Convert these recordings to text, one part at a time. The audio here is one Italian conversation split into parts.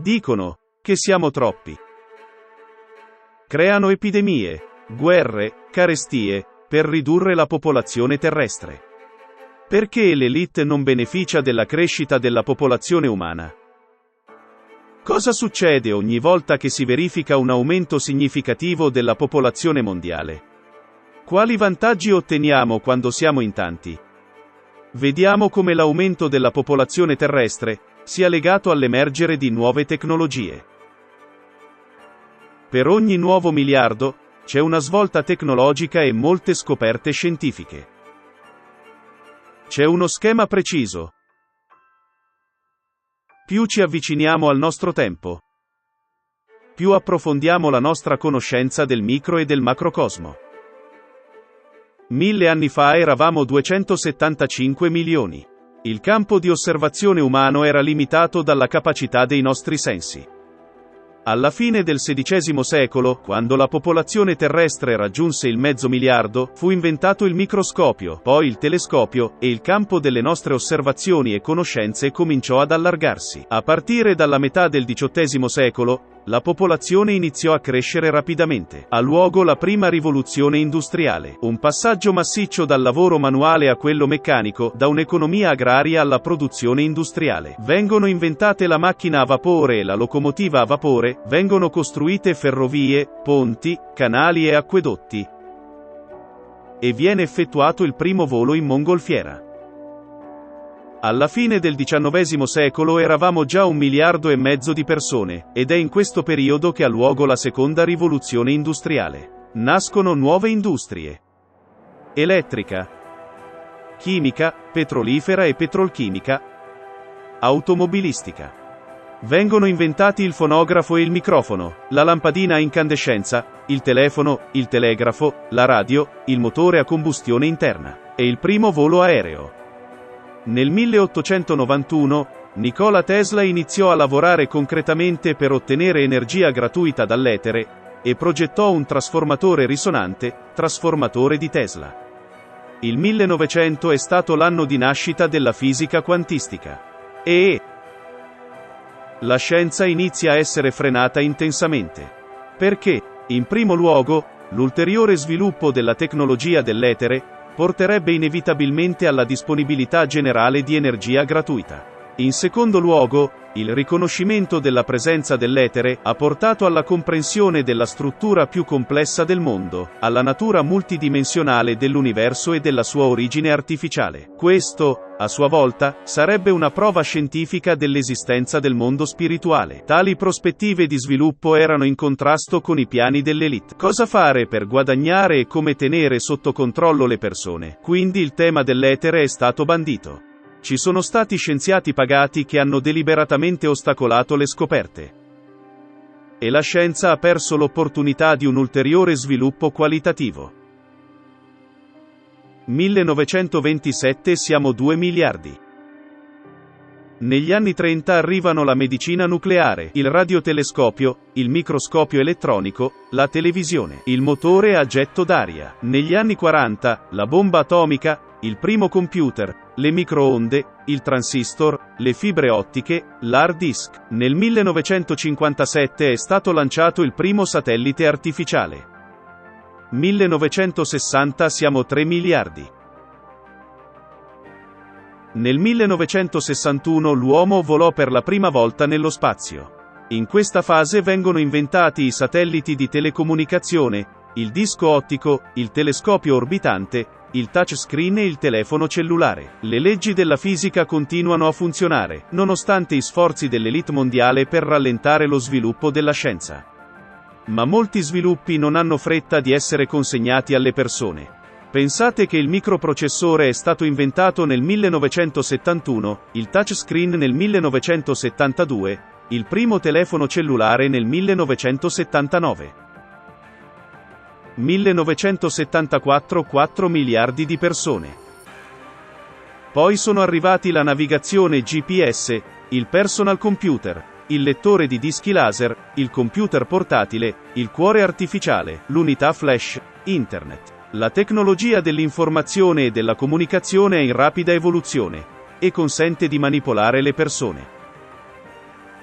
Dicono che siamo troppi. Creano epidemie, guerre, carestie, per ridurre la popolazione terrestre. Perché l'elite non beneficia della crescita della popolazione umana? Cosa succede ogni volta che si verifica un aumento significativo della popolazione mondiale? Quali vantaggi otteniamo quando siamo in tanti? Vediamo come l'aumento della popolazione terrestre sia legato all'emergere di nuove tecnologie. Per ogni nuovo miliardo, c'è una svolta tecnologica e molte scoperte scientifiche. C'è uno schema preciso. Più ci avviciniamo al nostro tempo, più approfondiamo la nostra conoscenza del micro e del macrocosmo. 1000 anni fa eravamo 275 milioni. Il campo di osservazione umano era limitato dalla capacità dei nostri sensi. Alla fine del XVI secolo, quando la popolazione terrestre raggiunse il mezzo miliardo, fu inventato il microscopio, poi il telescopio, e il campo delle nostre osservazioni e conoscenze cominciò ad allargarsi. A partire dalla metà del XVIII secolo, la popolazione iniziò a crescere rapidamente. Ha luogo la prima rivoluzione industriale, un passaggio massiccio dal lavoro manuale a quello meccanico, da un'economia agraria alla produzione industriale. Vengono inventate la macchina a vapore e la locomotiva a vapore, vengono costruite ferrovie, ponti, canali e acquedotti, e viene effettuato il primo volo in mongolfiera. Alla fine del XIX secolo eravamo già 1,5 miliardi di persone, ed è in questo periodo che ha luogo la seconda rivoluzione industriale. Nascono nuove industrie: elettrica, chimica, petrolifera e petrolchimica, automobilistica. Vengono inventati il fonografo e il microfono, la lampadina a incandescenza, il telefono, il telegrafo, la radio, il motore a combustione interna, e il primo volo aereo. Nel 1891, Nikola Tesla iniziò a lavorare concretamente per ottenere energia gratuita dall'etere, e progettò un trasformatore risonante, trasformatore di Tesla. Il 1900 è stato l'anno di nascita della fisica quantistica. E la scienza inizia a essere frenata intensamente. Perché, in primo luogo, l'ulteriore sviluppo della tecnologia dell'etere porterebbe inevitabilmente alla disponibilità generale di energia gratuita. In secondo luogo, il riconoscimento della presenza dell'etere ha portato alla comprensione della struttura più complessa del mondo, alla natura multidimensionale dell'universo e della sua origine artificiale. Questo, a sua volta, sarebbe una prova scientifica dell'esistenza del mondo spirituale. Tali prospettive di sviluppo erano in contrasto con i piani dell'elite. Cosa fare per guadagnare e come tenere sotto controllo le persone? Quindi il tema dell'etere è stato bandito. Ci sono stati scienziati pagati che hanno deliberatamente ostacolato le scoperte. E la scienza ha perso l'opportunità di un ulteriore sviluppo qualitativo. 1927 siamo 2 miliardi. Negli anni 30 arrivano la medicina nucleare, il radiotelescopio, il microscopio elettronico, la televisione, il motore a getto d'aria. Negli anni 40, la bomba atomica, il primo computer, le microonde, il transistor, le fibre ottiche, l'hard disk. Nel 1957 è stato lanciato il primo satellite artificiale. 1960 siamo 3 miliardi. Nel 1961 l'uomo volò per la prima volta nello spazio. In questa fase vengono inventati i satelliti di telecomunicazione, il disco ottico, il telescopio orbitante, il touchscreen e il telefono cellulare. Le leggi della fisica continuano a funzionare, nonostante gli sforzi dell'elite mondiale per rallentare lo sviluppo della scienza. Ma molti sviluppi non hanno fretta di essere consegnati alle persone. Pensate che il microprocessore è stato inventato nel 1971, il touchscreen nel 1972, il primo telefono cellulare nel 1979. 1974 4 miliardi di persone. Poi sono arrivati la navigazione GPS, il personal computer, il lettore di dischi laser, il computer portatile, il cuore artificiale, l'unità flash, internet. La tecnologia dell'informazione e della comunicazione è in rapida evoluzione, e consente di manipolare le persone.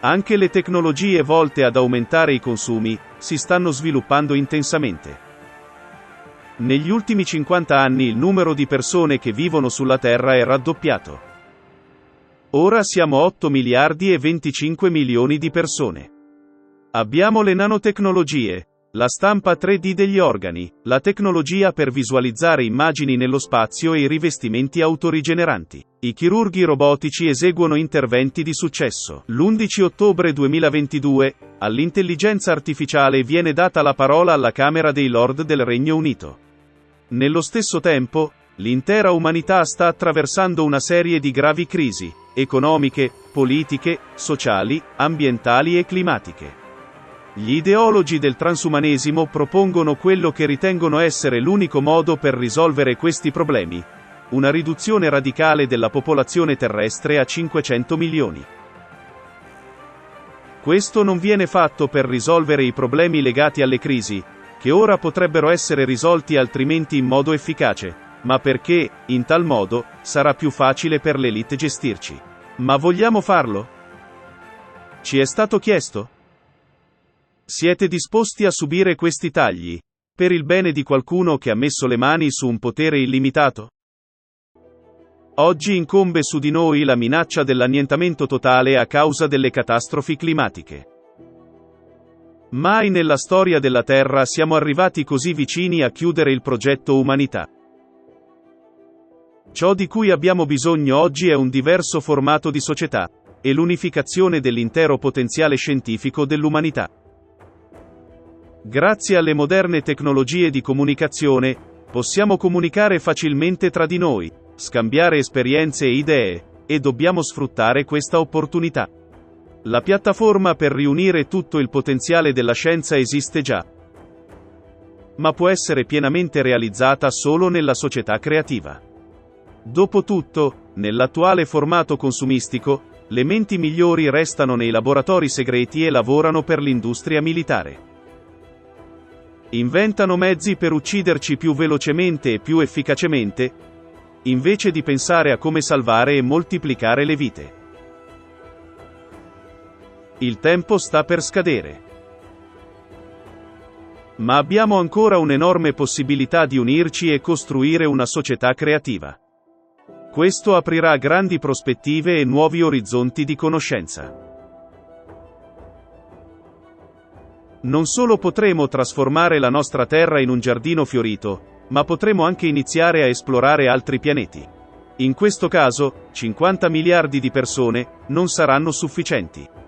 Anche le tecnologie volte ad aumentare i consumi si stanno sviluppando intensamente. Negli ultimi 50 anni il numero di persone che vivono sulla Terra è raddoppiato. Ora siamo 8 miliardi e 25 milioni di persone. Abbiamo le nanotecnologie, la stampa 3D degli organi, la tecnologia per visualizzare immagini nello spazio e i rivestimenti autorigeneranti. I chirurghi robotici eseguono interventi di successo. L'11 ottobre 2022, all'intelligenza artificiale viene data la parola alla Camera dei Lord del Regno Unito. Nello stesso tempo, l'intera umanità sta attraversando una serie di gravi crisi, economiche, politiche, sociali, ambientali e climatiche. Gli ideologi del transumanesimo propongono quello che ritengono essere l'unico modo per risolvere questi problemi: una riduzione radicale della popolazione terrestre a 500 milioni. Questo non viene fatto per risolvere i problemi legati alle crisi, che ora potrebbero essere risolti altrimenti in modo efficace, ma perché, in tal modo, sarà più facile per l'elite gestirci. Ma vogliamo farlo? Ci è stato chiesto? Siete disposti a subire questi tagli, per il bene di qualcuno che ha messo le mani su un potere illimitato? Oggi incombe su di noi la minaccia dell'annientamento totale a causa delle catastrofi climatiche. Mai nella storia della Terra siamo arrivati così vicini a chiudere il progetto umanità. Ciò di cui abbiamo bisogno oggi è un diverso formato di società, e l'unificazione dell'intero potenziale scientifico dell'umanità. Grazie alle moderne tecnologie di comunicazione, possiamo comunicare facilmente tra di noi, scambiare esperienze e idee, e dobbiamo sfruttare questa opportunità. La piattaforma per riunire tutto il potenziale della scienza esiste già, ma può essere pienamente realizzata solo nella società creativa. Dopotutto, nell'attuale formato consumistico, le menti migliori restano nei laboratori segreti e lavorano per l'industria militare. Inventano mezzi per ucciderci più velocemente e più efficacemente, invece di pensare a come salvare e moltiplicare le vite. Il tempo sta per scadere. Ma abbiamo ancora un'enorme possibilità di unirci e costruire una società creativa. Questo aprirà grandi prospettive e nuovi orizzonti di conoscenza. Non solo potremo trasformare la nostra Terra in un giardino fiorito, ma potremo anche iniziare a esplorare altri pianeti. In questo caso, 50 miliardi di persone non saranno sufficienti.